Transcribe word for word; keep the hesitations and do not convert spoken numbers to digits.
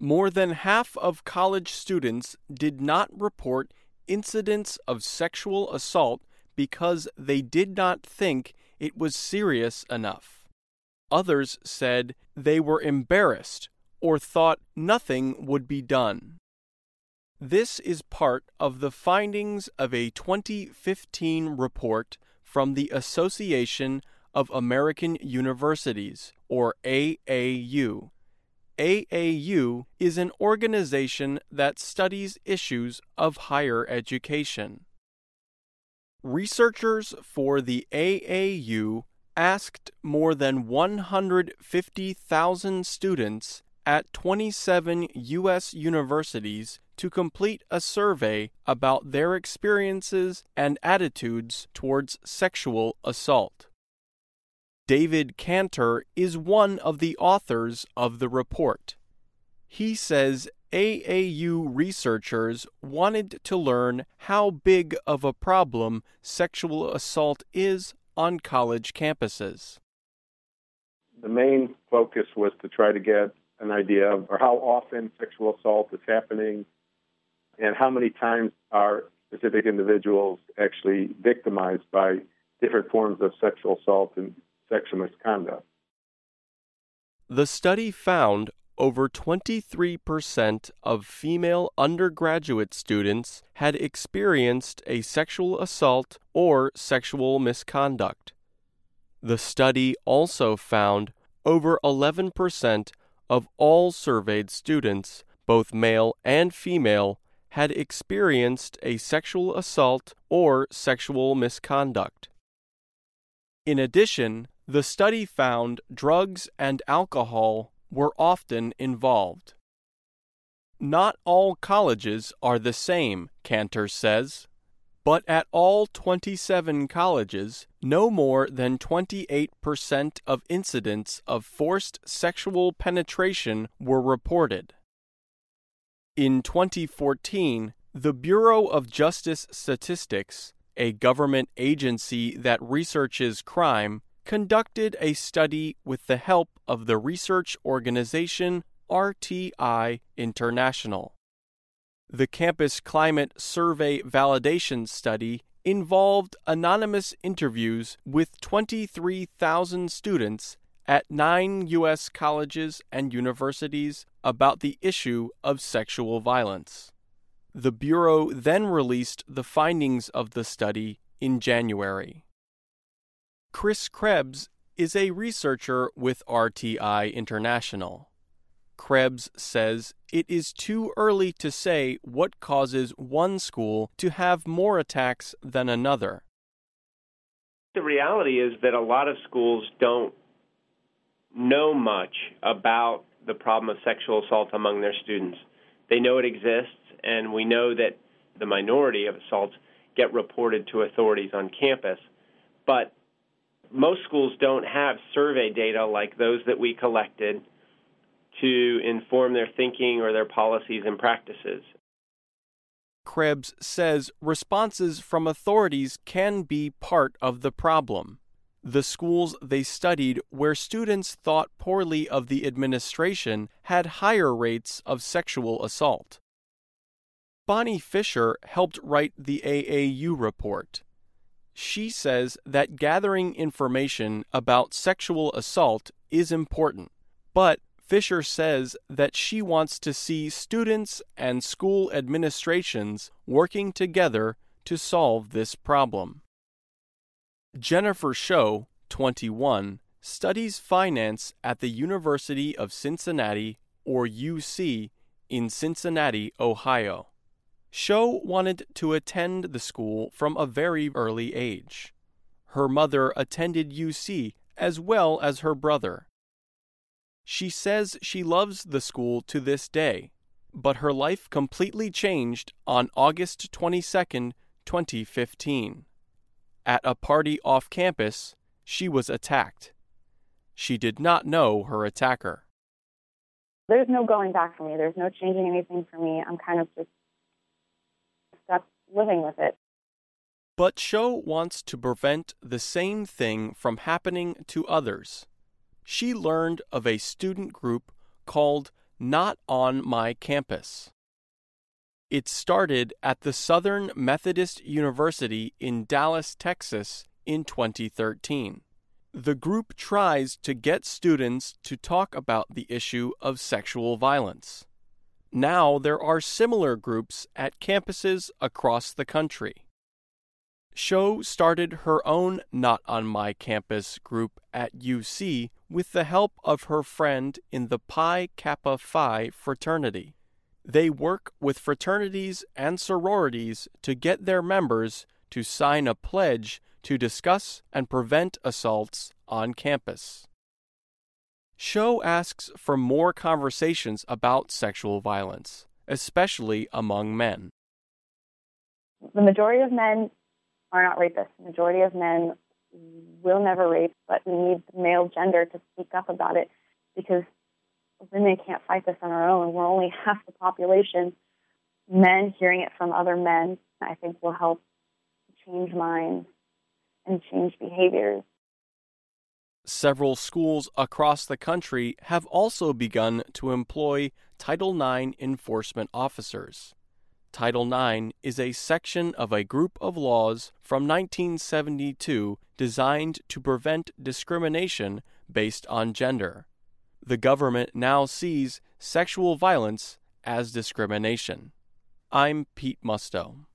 more than half of college students did not report incidents of sexual assault because they did not think it was serious enough. Others said they were embarrassed or thought nothing would be done. This is part of the findings of a twenty fifteen report from the Association of American Universities, or A A U. A A U is an organization that studies issues of higher education. Researchers for the A A U asked more than one hundred fifty thousand students at twenty-seven U S universities to complete a survey about their experiences and attitudes towards sexual assault. David Cantor is one of the authors of the report. He says A A U researchers wanted to learn how big of a problem sexual assault is on college campuses. The main focus was to try to get an idea of how often sexual assault is happening and how many times are specific individuals actually victimized by different forms of sexual assault and sexual misconduct. The study found over twenty-three percent of female undergraduate students had experienced a sexual assault or sexual misconduct. The study also found over eleven percent of all surveyed students, both male and female, had experienced a sexual assault or sexual misconduct. In addition, the study found drugs and alcohol were often involved. Not all colleges are the same, Cantor says, but at all twenty-seven colleges, no more than twenty-eight percent of incidents of forced sexual penetration were reported. In twenty fourteen, the Bureau of Justice Statistics, a government agency that researches crime, conducted a study with the help of the research organization R T I International. The Campus Climate Survey Validation Study involved anonymous interviews with twenty-three thousand students at nine U S colleges and universities about the issue of sexual violence. The Bureau then released the findings of the study in January. Chris Krebs is a researcher with R T I International. Krebs says it is too early to say what causes one school to have more attacks than another. The reality is that a lot of schools don't know much about the problem of sexual assault among their students. They know it exists, and we know that the minority of assaults get reported to authorities on campus, but most schools don't have survey data like those that we collected to inform their thinking or their policies and practices. Krebs says responses from authorities can be part of the problem. The schools they studied where students thought poorly of the administration had higher rates of sexual assault. Bonnie Fisher helped write the A A U report. She says that gathering information about sexual assault is important, but Fisher says that she wants to see students and school administrations working together to solve this problem. Jennifer Sho, twenty-one, studies finance at the University of Cincinnati, or U C, in Cincinnati, Ohio. Sho wanted to attend the school from a very early age. Her mother attended U C as well as her brother. She says she loves the school to this day, but her life completely changed on August twenty-second, twenty fifteen. At a party off campus, she was attacked. She did not know her attacker. There's no going back for me. There's no changing anything for me. I'm kind of just living with it. But Sho wants to prevent the same thing from happening to others. She learned of a student group called Not On My Campus. It started at the Southern Methodist University in Dallas, Texas, in twenty thirteen. The group tries to get students to talk about the issue of sexual violence. Now there are similar groups at campuses across the country. Sho started her own Not On My Campus group at U C with the help of her friend in the Pi Kappa Phi fraternity. They work with fraternities and sororities to get their members to sign a pledge to discuss and prevent assaults on campus. Sho asks for more conversations about sexual violence, especially among men. The majority of men are not rapists. The majority of men will never rape, but we need the male gender to speak up about it because women can't fight this on our own. We're only half the population. Men hearing it from other men, I think, will help change minds and change behaviors. Several schools across the country have also begun to employ Title nine enforcement officers. Title nine is a section of a group of laws from nineteen seventy-two designed to prevent discrimination based on gender. The government now sees sexual violence as discrimination. I'm Pete Musto.